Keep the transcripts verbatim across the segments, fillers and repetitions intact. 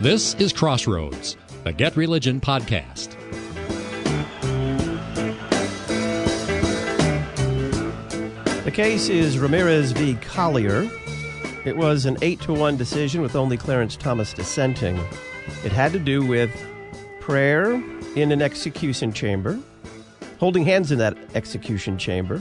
This is Crossroads, the Get Religion podcast. The case is Ramirez v. Collier. It was an eight to one decision with only Clarence Thomas dissenting. It had to do with prayer in an execution chamber, holding hands in that execution chamber,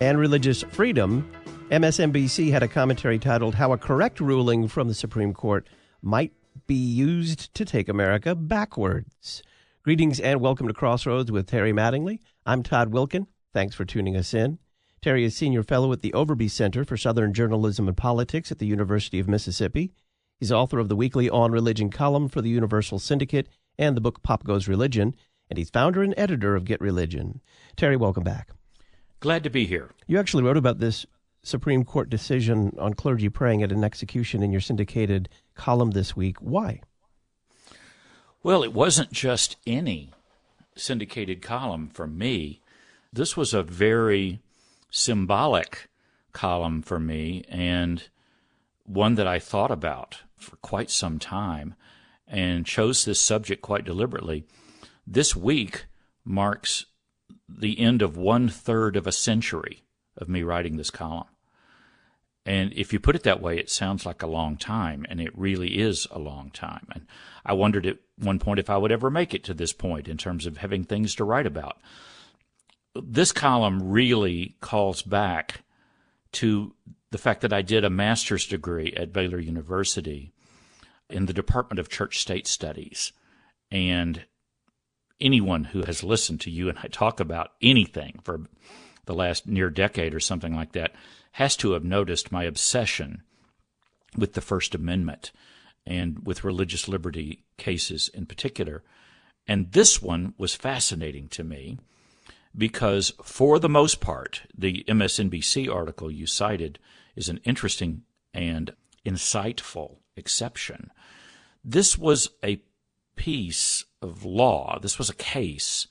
and religious freedom. M S N B C had a commentary titled, "How a Correct Ruling from the Supreme Court Might Be Used to Take America Backwards." Greetings and welcome to Crossroads with Terry Mattingly. I'm Todd Wilkin. Thanks for tuning us in. Terry is Senior Fellow at the Overby Center for Southern Journalism and Politics at the University of Mississippi. He's author of the weekly On Religion column for the Universal Syndicate and the book Pop Goes Religion, and he's founder and editor of Get Religion. Terry, welcome back. Glad to be here. You actually wrote about this Supreme Court decision on clergy praying at an execution in your syndicated column this week. Why? Well, it wasn't just any syndicated column for me. This was a very symbolic column for me, and one that I thought about for quite some time and chose this subject quite deliberately. This week marks the end of one-third of a century of me writing this column. And if you put it that way, it sounds like a long time, and it really is a long time. And I wondered at one point if I would ever make it to this point in terms of having things to write about. This column really calls back to the fact that I did a master's degree at Baylor University in the Department of Church-State Studies. And anyone who has listened to you and I talk about anything for the last near decade or something like that has to have noticed my obsession with the First Amendment and with religious liberty cases in particular. And this one was fascinating to me because, for the most part, the M S N B C article you cited is an interesting and insightful exception. This was a piece of law, this was a case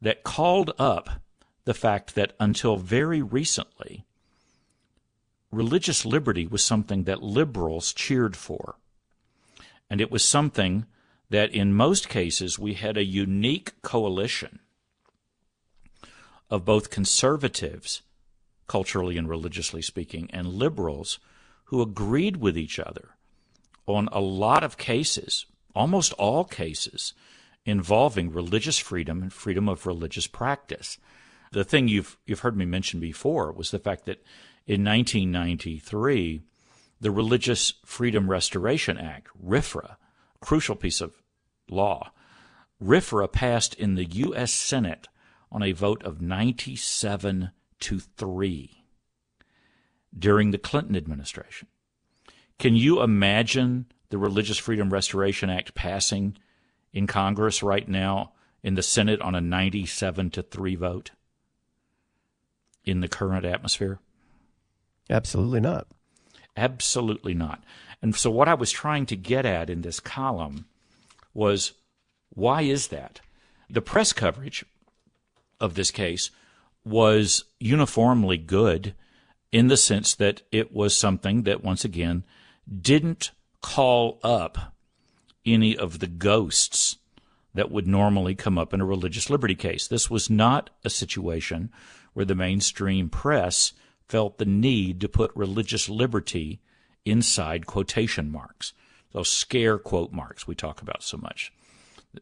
that called up the fact that until very recently, religious liberty was something that liberals cheered for. And it was something that in most cases we had a unique coalition of both conservatives, culturally and religiously speaking, and liberals who agreed with each other on a lot of cases, almost all cases, involving religious freedom and freedom of religious practice. The thing you've you've heard me mention before was the fact that in nineteen ninety-three, the Religious Freedom Restoration Act, RFRA, crucial piece of law, RFRA passed in the U S Senate on a vote of ninety-seven to three during the Clinton administration. Can you imagine the Religious Freedom Restoration Act passing in Congress right now in the Senate on a ninety-seven to three vote in the current atmosphere? Absolutely not. Absolutely not. And so what I was trying to get at in this column was, why is that? The press coverage of this case was uniformly good in the sense that it was something that, once again, didn't call up any of the ghosts that would normally come up in a religious liberty case. This was not a situation where the mainstream press felt the need to put religious liberty inside quotation marks, those scare quote marks we talk about so much,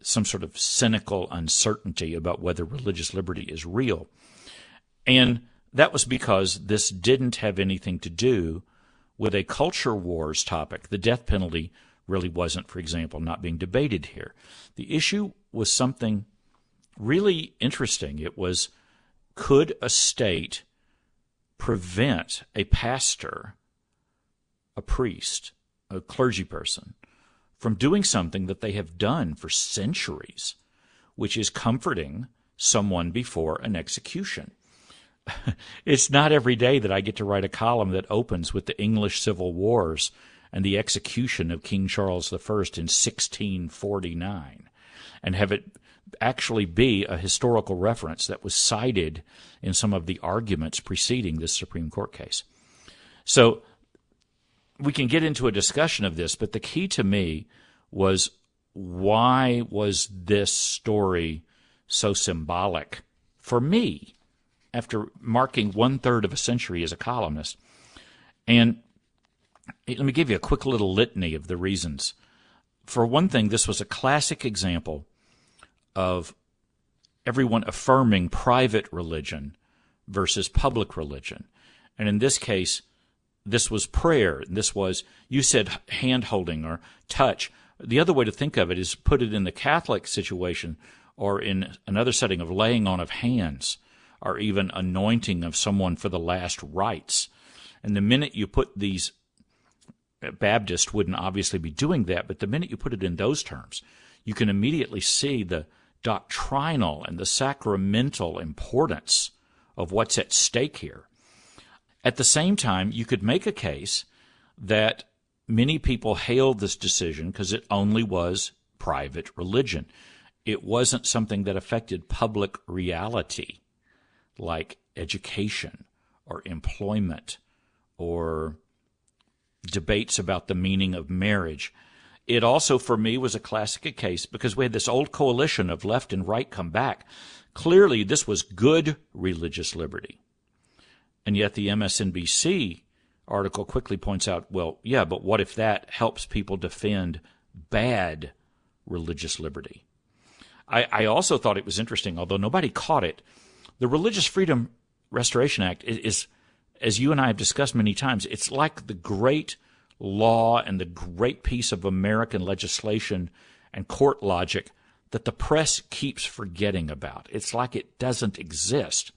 some sort of cynical uncertainty about whether religious liberty is real. And that was because this didn't have anything to do with a culture wars topic. The death penalty really wasn't, for example, not being debated here. The issue was something really interesting. It was, could a state prevent a pastor, a priest, a clergy person, from doing something that they have done for centuries, which is comforting someone before an execution? It's not every day that I get to write a column that opens with the English Civil Wars and the execution of King Charles the First in sixteen forty-nine, and have it actually be a historical reference that was cited in some of the arguments preceding this Supreme Court case. So we can get into a discussion of this, but the key to me was, why was this story so symbolic for me after marking one-third of a century as a columnist? And let me give you a quick little litany of the reasons. For one thing, this was a classic example of everyone affirming private religion versus public religion. And in this case, this was prayer. This was, you said, hand-holding or touch. The other way to think of it is put it in the Catholic situation or in another setting of laying on of hands or even anointing of someone for the last rites. And the minute you put these, Baptists wouldn't obviously be doing that, but the minute you put it in those terms, you can immediately see the doctrinal and the sacramental importance of what's at stake here. At the same time, you could make a case that many people hailed this decision because it only was private religion. It wasn't something that affected public reality like education or employment or debates about the meaning of marriage. It also, for me, was a classic case because we had this old coalition of left and right come back. Clearly, this was good religious liberty. And yet the M S N B C article quickly points out, well, yeah, but what if that helps people defend bad religious liberty? I, I also thought it was interesting, although nobody caught it, the Religious Freedom Restoration Act is, is as you and I have discussed many times, it's like the great law and the great piece of American legislation and court logic that the press keeps forgetting about. It's like it doesn't exist.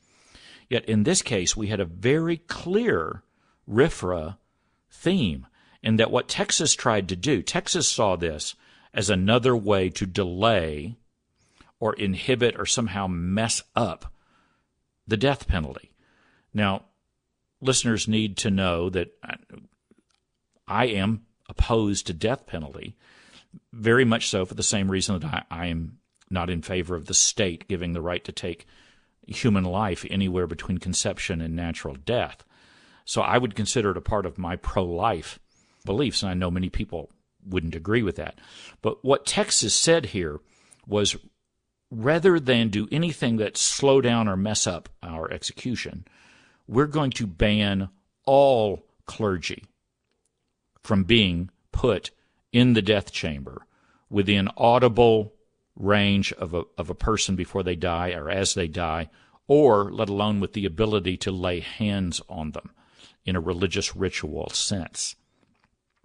Yet in this case, we had a very clear R F R A theme in that what Texas tried to do, Texas saw this as another way to delay or inhibit or somehow mess up the death penalty. Now, listeners need to know that I am opposed to death penalty, very much so for the same reason that I, I am not in favor of the state giving the right to take human life anywhere between conception and natural death. So I would consider it a part of my pro-life beliefs, and I know many people wouldn't agree with that. But what Texas said here was rather than do anything that slow down or mess up our execution, we're going to ban all clergy from being put in the death chamber within audible range of a, of a person before they die or as they die, or let alone with the ability to lay hands on them in a religious ritual sense.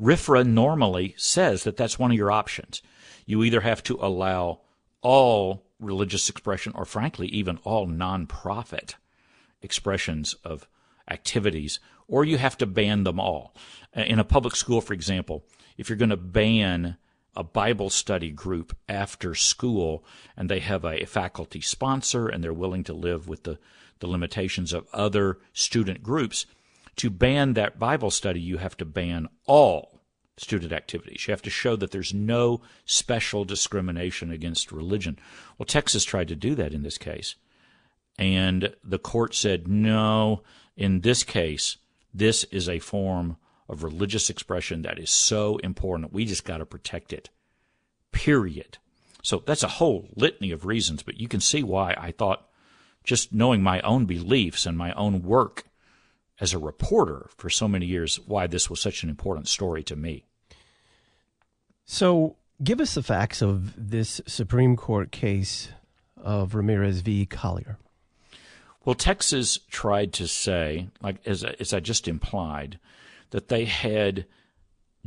R F R A normally says that that's one of your options. You either have to allow all religious expression or, frankly, even all nonprofit expressions of activities, or you have to ban them all. In a public school, for example, if you're going to ban a Bible study group after school and they have a faculty sponsor and they're willing to live with the, the limitations of other student groups, to ban that Bible study, you have to ban all student activities. You have to show that there's no special discrimination against religion. Well, Texas tried to do that in this case. And the court said, no, in this case, this is a form of religious expression that is so important. We just got to protect it, period. So that's a whole litany of reasons, but you can see why I thought just knowing my own beliefs and my own work as a reporter for so many years, why this was such an important story to me. So give us the facts of this Supreme Court case of Ramirez v. Collier. Well, Texas tried to say, like as, as I just implied, that they had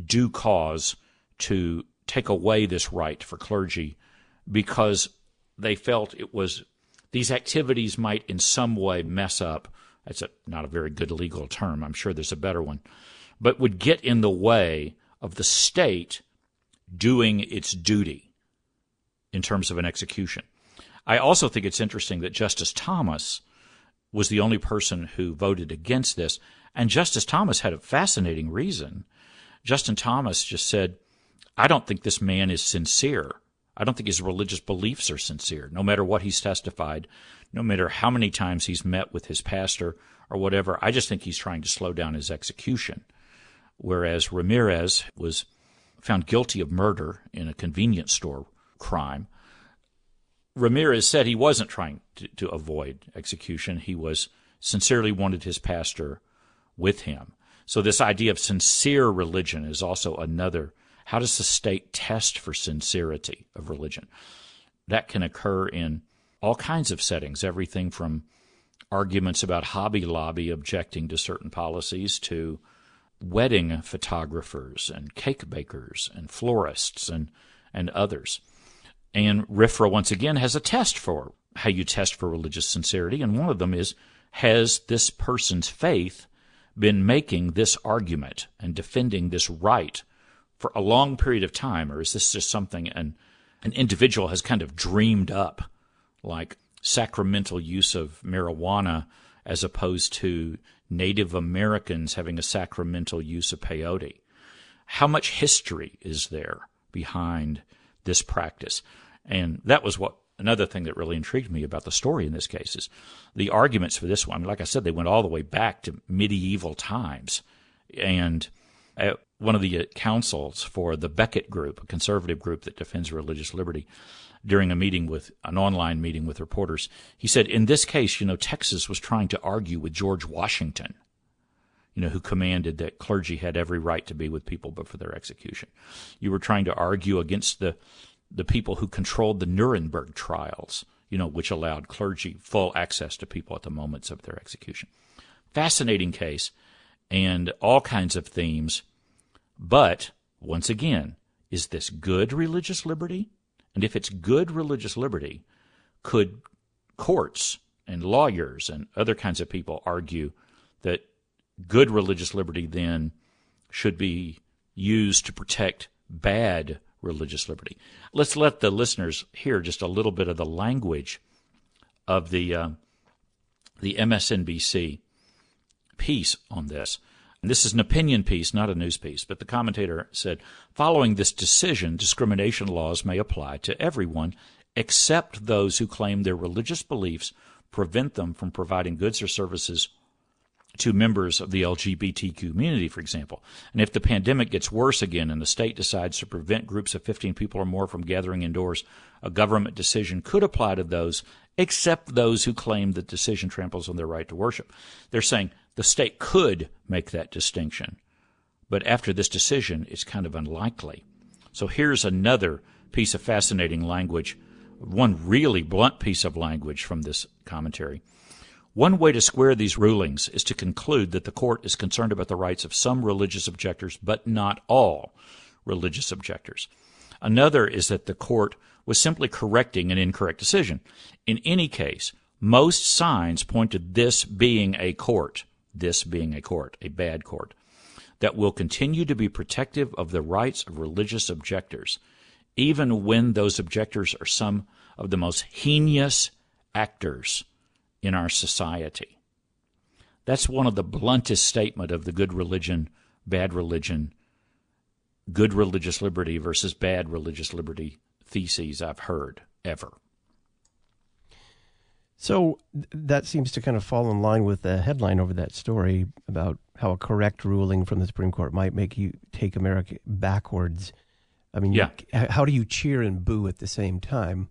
due cause to take away this right for clergy because they felt it was these activities might in some way mess up. That's a, not a very good legal term. I'm sure there's a better one, but would get in the way of the state doing its duty in terms of an execution. I also think it's interesting that Justice Thomas was the only person who voted against this. And Justice Thomas had a fascinating reason. Justin Thomas just said, I don't think this man is sincere. I don't think his religious beliefs are sincere, no matter what he's testified, no matter how many times he's met with his pastor or whatever. I just think he's trying to slow down his execution. Whereas Ramirez was found guilty of murder in a convenience store crime. Ramirez said he wasn't trying to, to avoid execution. He was sincerely wanted his pastor with him. So this idea of sincere religion is also another. How does the state test for sincerity of religion? That can occur in all kinds of settings, everything from arguments about Hobby Lobby objecting to certain policies to wedding photographers and cake bakers and florists and, and others. And R F R A, once again, has a test for how you test for religious sincerity, and one of them is, has this person's faith been making this argument and defending this right for a long period of time, or is this just something an, an individual has kind of dreamed up, like sacramental use of marijuana as opposed to Native Americans having a sacramental use of peyote? How much history is there behind this practice? And that was what another thing that really intrigued me about the story in this case is the arguments for this one. I mean, like I said, they went all the way back to medieval times. And at one of the councils for the Becket group, a conservative group that defends religious liberty, during a meeting with an online meeting with reporters, he said, in this case, you know, Texas was trying to argue with George Washington, you know, who commanded that clergy had every right to be with people but for their execution. You were trying to argue against the the people who controlled the Nuremberg trials, you know, which allowed clergy full access to people at the moments of their execution. Fascinating case and all kinds of themes. But once again, is this good religious liberty? And if it's good religious liberty, could courts and lawyers and other kinds of people argue that good religious liberty then should be used to protect bad religious liberty? Let's let the listeners hear just a little bit of the language of the uh, the M S N B C piece on this. And this is an opinion piece, not a news piece, but the commentator said, following this decision, discrimination laws may apply to everyone except those who claim their religious beliefs prevent them from providing goods or services to members of the L G B T community, for example. And if the pandemic gets worse again and the state decides to prevent groups of fifteen people or more from gathering indoors, a government decision could apply to those except those who claim the decision tramples on their right to worship. They're saying the state could make that distinction, but after this decision, it's kind of unlikely. So here's another piece of fascinating language, one really blunt piece of language from this commentary. One way to square these rulings is to conclude that the court is concerned about the rights of some religious objectors, but not all religious objectors. Another is that the court was simply correcting an incorrect decision. In any case, most signs point to this being a court, this being a court, a bad court, that will continue to be protective of the rights of religious objectors, even when those objectors are some of the most heinous actors in our society. That's one of the bluntest statements of the good religion, bad religion, good religious liberty versus bad religious liberty theses I've heard ever. So that seems to kind of fall in line with the headline over that story about how a correct ruling from the Supreme Court might make you take America backwards. I mean, yeah. you, how do you cheer and boo at the same time?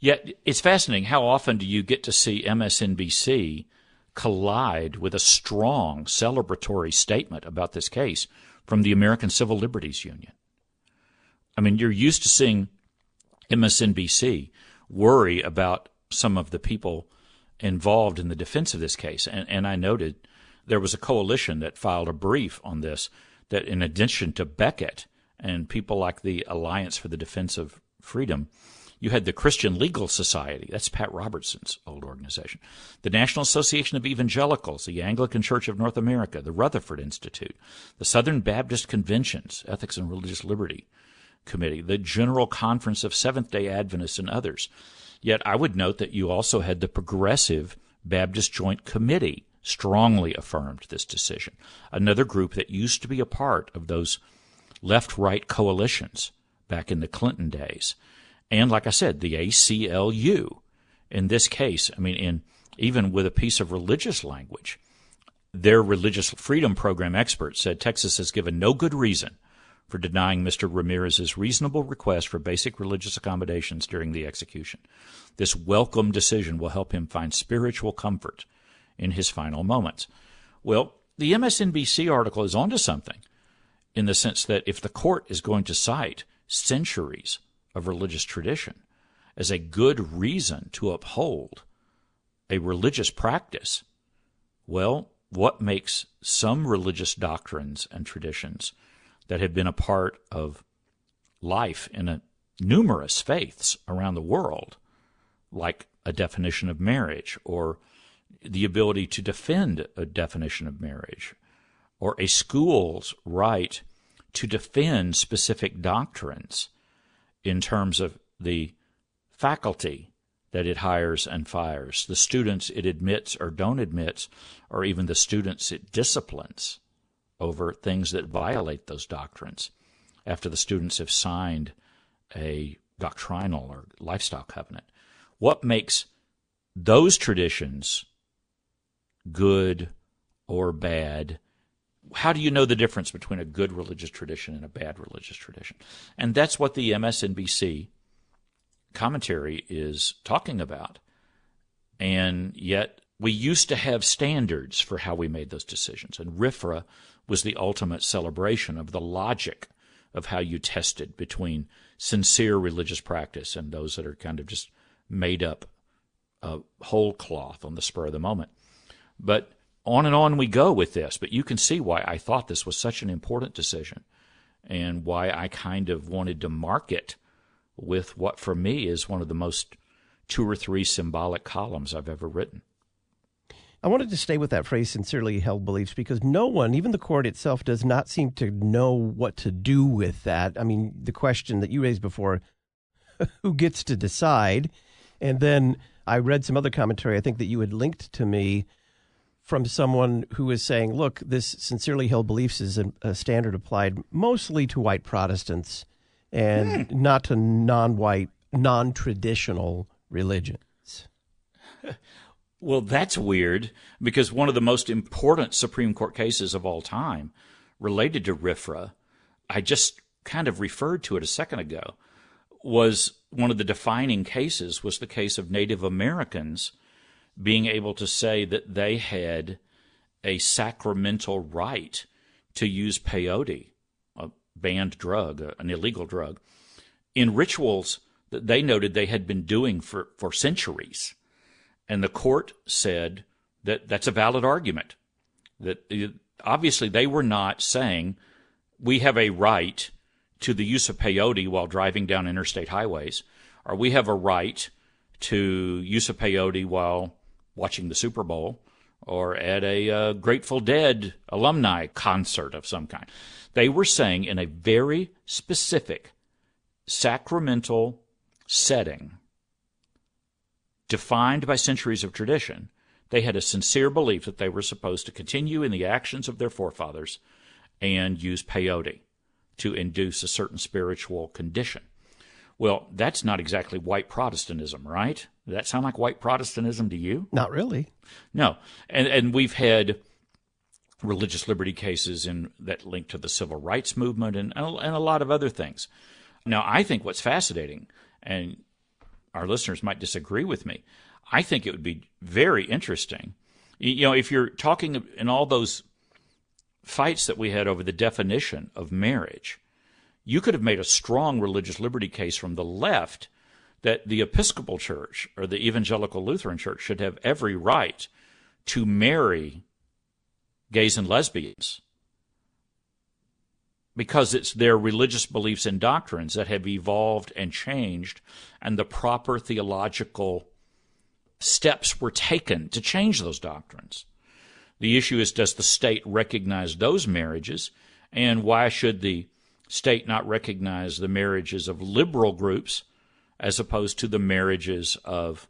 Yeah, it's fascinating. How often do you get to see M S N B C collide with a strong celebratory statement about this case from the American Civil Liberties Union? I mean, you're used to seeing M S N B C worry about some of the people involved in the defense of this case. And, and I noted there was a coalition that filed a brief on this that, in addition to Becket and people like the Alliance for the Defense of Freedom, you had the Christian Legal Society, that's Pat Robertson's old organization, the National Association of Evangelicals, the Anglican Church of North America, the Rutherford Institute, the Southern Baptist Convention, Ethics and Religious Liberty Committee, the General Conference of Seventh-day Adventists, and others. Yet I would note that you also had the Progressive Baptist Joint Committee strongly affirmed this decision, another group that used to be a part of those left-right coalitions back in the Clinton days. And like I said, the A C L U in this case, I mean, in even with a piece of religious language, their Religious Freedom Program expert said Texas has given no good reason for denying Mister Ramirez's reasonable request for basic religious accommodations during the execution. This welcome decision will help him find spiritual comfort in his final moments. Well, the M S N B C article is onto something in the sense that if the court is going to cite centuries of religious tradition as a good reason to uphold a religious practice, well, what makes some religious doctrines and traditions that have been a part of life in a numerous faiths around the world, like a definition of marriage or the ability to defend a definition of marriage or a school's right to defend specific doctrines in terms of the faculty that it hires and fires, the students it admits or don't admit, or even the students it disciplines over things that violate those doctrines after the students have signed a doctrinal or lifestyle covenant. What makes those traditions good or bad? How do you know the difference between a good religious tradition and a bad religious tradition? And that's what the M S N B C commentary is talking about. And yet we used to have standards for how we made those decisions, and R I F R A was the ultimate celebration of the logic of how you tested between sincere religious practice and those that are kind of just made up uh, whole cloth on the spur of the moment. But on and on we go with this, but you can see why I thought this was such an important decision and why I kind of wanted to mark it with what for me is one of the most two or three symbolic columns I've ever written. I wanted to stay with that phrase, sincerely held beliefs, because no one, even the court itself, does not seem to know what to do with that. I mean, the question that you raised before, who gets to decide? And then I read some other commentary, I think that you had linked to me, from someone who is saying, look, this sincerely held beliefs is a, a standard applied mostly to white Protestants and mm. not to non-white, non-traditional religions. Well, that's weird, because one of the most important Supreme Court cases of all time related to R I F R A, I just kind of referred to it a second ago, was one of the defining cases was the case of Native Americans being able to say that they had a sacramental right to use peyote, a banned drug, an illegal drug, in rituals that they noted they had been doing for, for centuries. And the court said that that's a valid argument, that obviously they were not saying we have a right to the use of peyote while driving down interstate highways, or we have a right to use of peyote while watching the Super Bowl or at a uh, Grateful Dead alumni concert of some kind. They were saying in a very specific sacramental setting defined by centuries of tradition, they had a sincere belief that they were supposed to continue in the actions of their forefathers and use peyote to induce a certain spiritual condition. Well, that's not exactly white Protestantism, right? Does that sound like white Protestantism to you? Not really. No. And and we've had religious liberty cases in that link to the civil rights movement and and a lot of other things. Now, I think what's fascinating, and our listeners might disagree with me, I think it would be very interesting. You know, if you're talking in all those fights that we had over the definition of marriage, you could have made a strong religious liberty case from the left that the Episcopal Church or the Evangelical Lutheran Church should have every right to marry gays and lesbians because it's their religious beliefs and doctrines that have evolved and changed, and the proper theological steps were taken to change those doctrines. The issue is, does the state recognize those marriages, and why should the state not recognize the marriages of liberal groups as opposed to the marriages of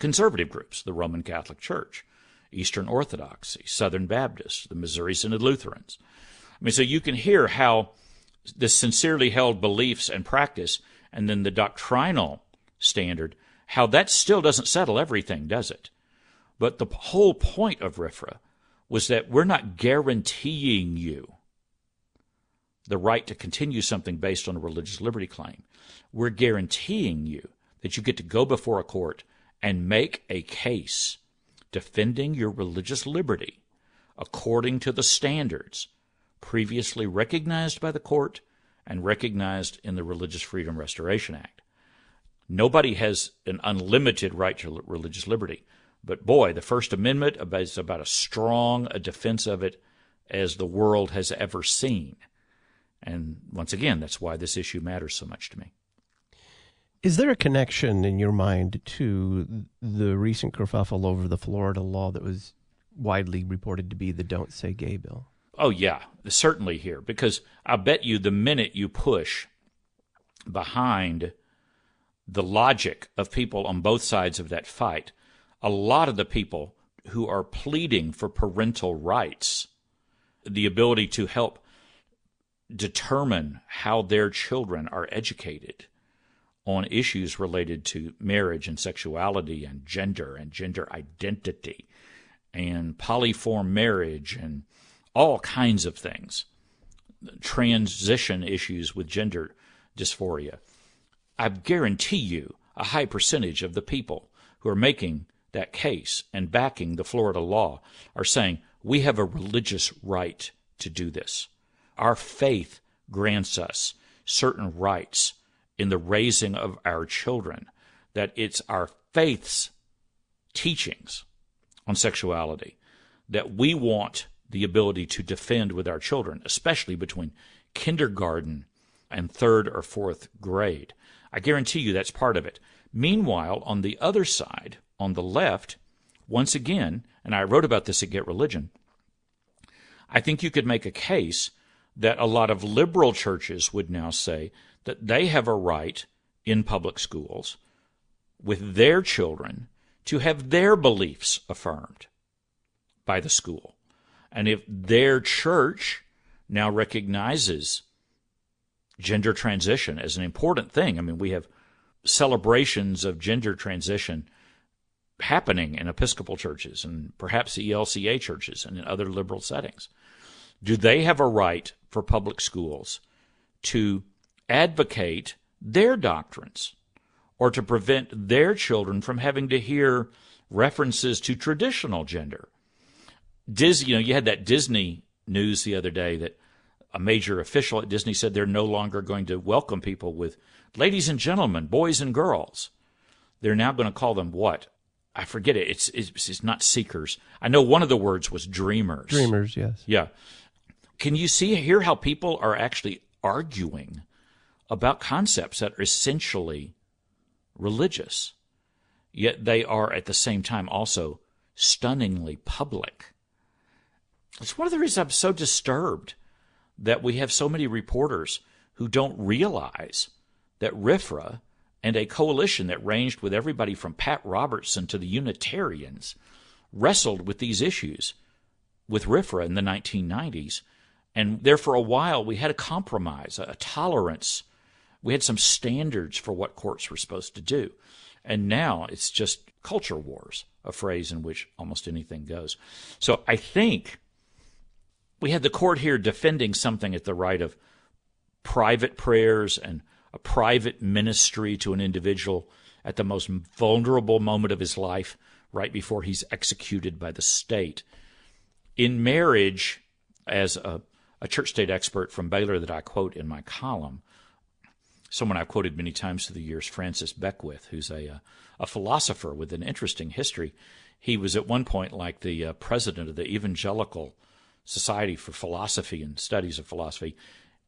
conservative groups, the Roman Catholic Church, Eastern Orthodoxy, Southern Baptists, the Missouri Synod Lutherans. I mean, so you can hear how the sincerely held beliefs and practice and then the doctrinal standard, how that still doesn't settle everything, does it? But the whole point of R I F R A was that we're not guaranteeing you the right to continue something based on a religious liberty claim, we're guaranteeing you that you get to go before a court and make a case defending your religious liberty according to the standards previously recognized by the court and recognized in the Religious Freedom Restoration Act. Nobody has an unlimited right to religious liberty, but boy, the First Amendment is about as strong a defense of it as the world has ever seen. And once again, that's why this issue matters so much to me. Is there a connection in your mind to the recent kerfuffle over the Florida law that was widely reported to be the Don't Say Gay bill? Oh, yeah, certainly here, because I bet you the minute you push behind the logic of people on both sides of that fight, a lot of the people who are pleading for parental rights, the ability to help determine how their children are educated on issues related to marriage and sexuality and gender and gender identity and polyform marriage and all kinds of things, transition issues with gender dysphoria. I guarantee you a high percentage of the people who are making that case and backing the Florida law are saying, we have a religious right to do this. Our faith grants us certain rights in the raising of our children, that it's our faith's teachings on sexuality that we want the ability to defend with our children, especially between kindergarten and third or fourth grade. I guarantee you that's part of it. Meanwhile, on the other side, on the left, once again, and I wrote about this at Get Religion, I think you could make a case that a lot of liberal churches would now say that they have a right in public schools with their children to have their beliefs affirmed by the school. And if their church now recognizes gender transition as an important thing, I mean, we have celebrations of gender transition happening in Episcopal churches and perhaps E L C A churches and in other liberal settings. Do they have a right for public schools to advocate their doctrines or to prevent their children from having to hear references to traditional gender? Disney, you know, you had that Disney news the other day that a major official at Disney said they're no longer going to welcome people with ladies and gentlemen, boys and girls. They're now going to call them what? I forget it. It's, it's it's not seekers. I know one of the words was dreamers. Dreamers, yes. Yeah. Can you see hear how people are actually arguing about concepts that are essentially religious, yet they are at the same time also stunningly public? It's one of the reasons I'm so disturbed that we have so many reporters who don't realize that R F R A and a coalition that ranged with everybody from Pat Robertson to the Unitarians wrestled with these issues with R F R A in the nineteen nineties. And there for a while, we had a compromise, a tolerance. We had some standards for what courts were supposed to do. And now it's just culture wars, a phrase in which almost anything goes. So I think we had the court here defending something at the right of private prayers and a private ministry to an individual at the most vulnerable moment of his life, right before he's executed by the state. In marriage, as a, a church-state expert from Baylor that I quote in my column, someone I've quoted many times through the years, Francis Beckwith, who's a, a philosopher with an interesting history. He was at one point like the uh, president of the Evangelical Society for Philosophy and Studies of Philosophy,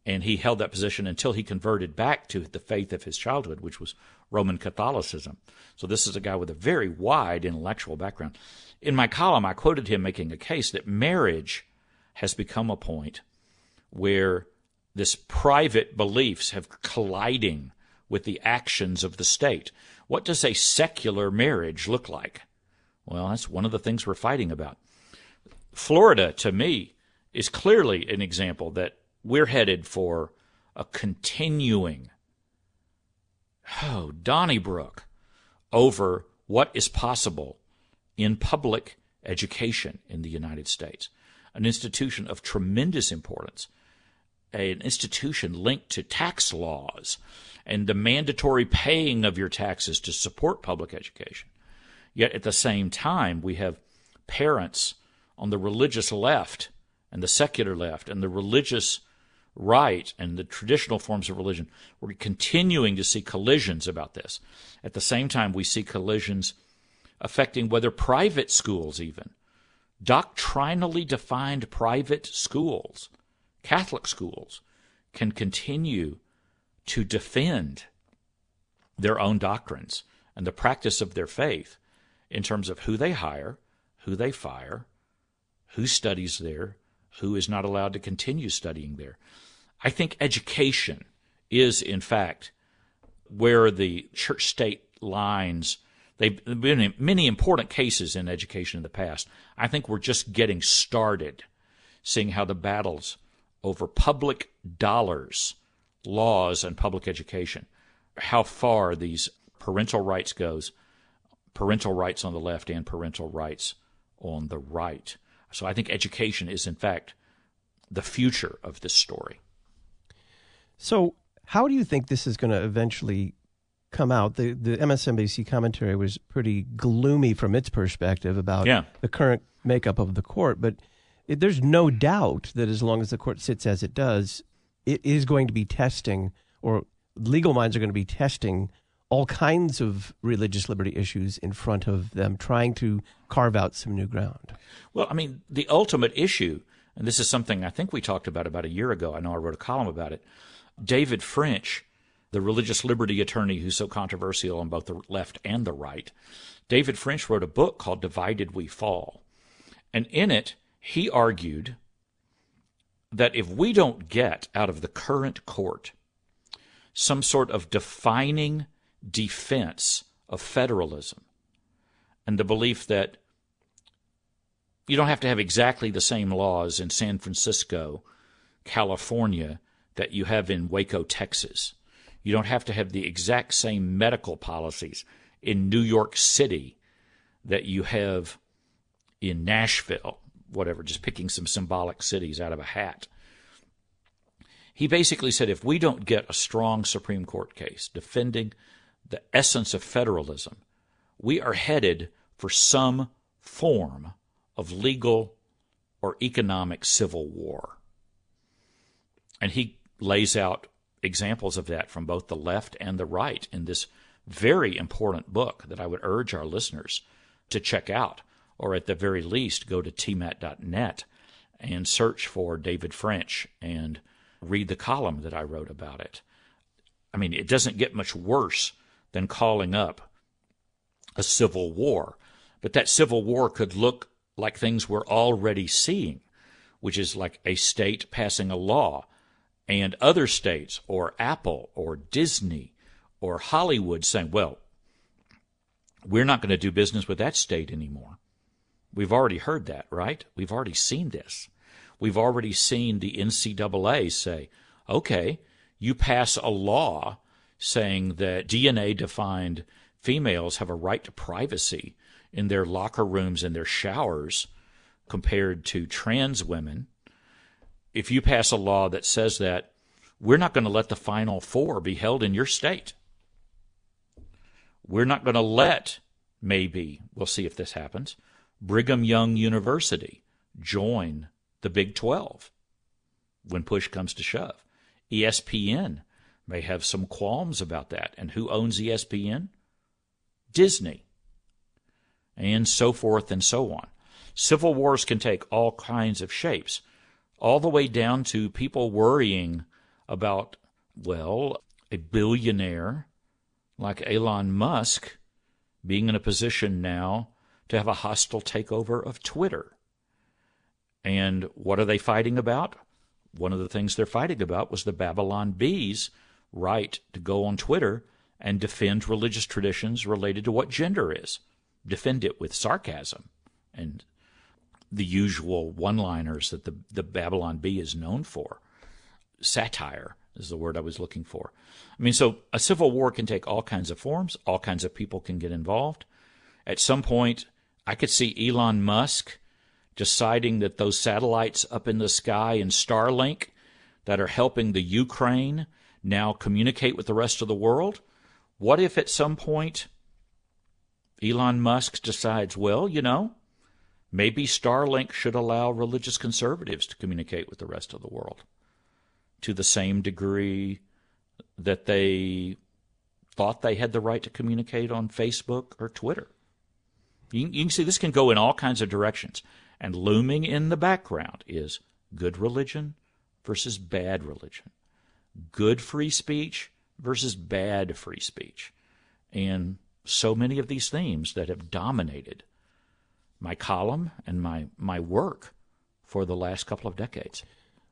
and he held that position until he converted back to the faith of his childhood, which was Roman Catholicism. So this is a guy with a very wide intellectual background. In my column, I quoted him making a case that marriage has become a point where this private beliefs have colliding with the actions of the state. What does a secular marriage look like? Well, that's one of the things we're fighting about. Florida, to me, is clearly an example that we're headed for a continuing, oh, Donnybrook over what is possible in public education in the United States, an institution of tremendous importance. an institution linked to tax laws and the mandatory paying of your taxes to support public education. Yet at the same time, we have parents on the religious left and the secular left and the religious right and the traditional forms of religion. We're continuing to see collisions about this. At the same time, we see collisions affecting whether private schools even, doctrinally defined private schools, Catholic schools, can continue to defend their own doctrines and the practice of their faith in terms of who they hire, who they fire, who studies there, who is not allowed to continue studying there. I think education is, in fact, where the church-state lines, they've been in many important cases in education in the past. I think we're just getting started, seeing how the battles over public dollars, laws, and public education, how far these parental rights goes, parental rights on the left and parental rights on the right. So I think education is, in fact, the future of this story. So how do you think this is going to eventually come out? The the M S N B C commentary was pretty gloomy from its perspective about yeah. the current makeup of the court. But it, there's no doubt that as long as the court sits as it does, it is going to be testing, or legal minds are going to be testing all kinds of religious liberty issues in front of them, trying to carve out some new ground. Well, I mean, the ultimate issue, and this is something I think we talked about about a year ago. I know I wrote a column about it. David French, the religious liberty attorney who's so controversial on both the left and the right, David French wrote a book called Divided We Fall. And in it, he argued that if we don't get out of the current court some sort of defining defense of federalism and the belief that you don't have to have exactly the same laws in San Francisco, California, that you have in Waco, Texas. You don't have to have the exact same medical policies in New York City that you have in Nashville, whatever, just picking some symbolic cities out of a hat. He basically said if we don't get a strong Supreme Court case defending the essence of federalism, we are headed for some form of legal or economic civil war. And he lays out examples of that from both the left and the right in this very important book that I would urge our listeners to check out, or at the very least go to t mat dot net and search for David French and read the column that I wrote about it. I mean, it doesn't get much worse than calling up a civil war. But that civil war could look like things we're already seeing, which is like a state passing a law and other states or Apple or Disney or Hollywood saying, well, we're not going to do business with that state anymore. We've already heard that, right? We've already seen this. We've already seen the N C double A say, okay, you pass a law saying that D N A-defined females have a right to privacy in their locker rooms and their showers compared to trans women. If you pass a law that says that, we're not going to let the Final Four be held in your state. We're not going to let, maybe, we'll see if this happens, Brigham Young University join the Big twelve when push comes to shove. E S P N may have some qualms about that. And who owns E S P N? Disney. And so forth and so on. Civil wars can take all kinds of shapes, all the way down to people worrying about, well, a billionaire like Elon Musk being in a position now to have a hostile takeover of Twitter. And what are they fighting about? One of the things they're fighting about was the Babylon Bee's right to go on Twitter and defend religious traditions related to what gender is. Defend it with sarcasm and the usual one-liners that the, the Babylon Bee is known for. Satire is the word I was looking for. I mean, so a civil war can take all kinds of forms. All kinds of people can get involved. At some point, I could see Elon Musk deciding that those satellites up in the sky and Starlink that are helping the Ukraine now communicate with the rest of the world? What if at some point Elon Musk decides, well, you know, maybe Starlink should allow religious conservatives to communicate with the rest of the world to the same degree that they thought they had the right to communicate on Facebook or Twitter? You, you can see this can go in all kinds of directions. And looming in the background is good religion versus bad religion, good free speech versus bad free speech. And so many of these themes that have dominated my column and my, my work for the last couple of decades.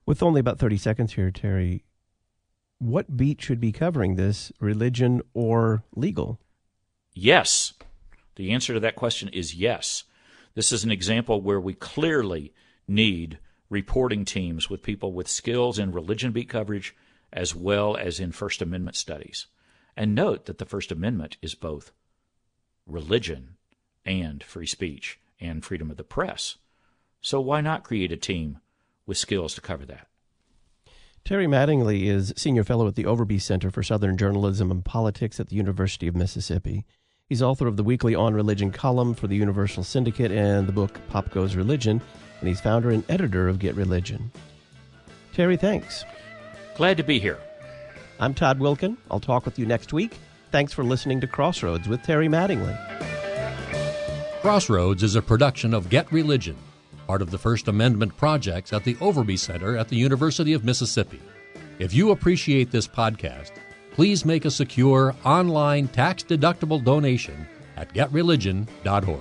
With only about thirty seconds here, Terry, what beat should be covering this, religion or legal? Yes. The answer to that question is yes. This is an example where we clearly need reporting teams with people with skills in religion beat coverage as well as in First Amendment studies. And note that the First Amendment is both religion and free speech and freedom of the press. So why not create a team with skills to cover that? Terry Mattingly is Senior Fellow at the Overby Center for Southern Journalism and Politics at the University of Mississippi. He's author of the weekly On Religion column for the Universal Syndicate and the book Pop Goes Religion, and he's founder and editor of Get Religion. Terry, thanks. Glad to be here. I'm Todd Wilkin. I'll talk with you next week. Thanks for listening to Crossroads with Terry Mattingly. Crossroads is a production of Get Religion, part of the First Amendment projects at the Overby Center at the University of Mississippi. If you appreciate this podcast, please make a secure online tax-deductible donation at get religion dot org.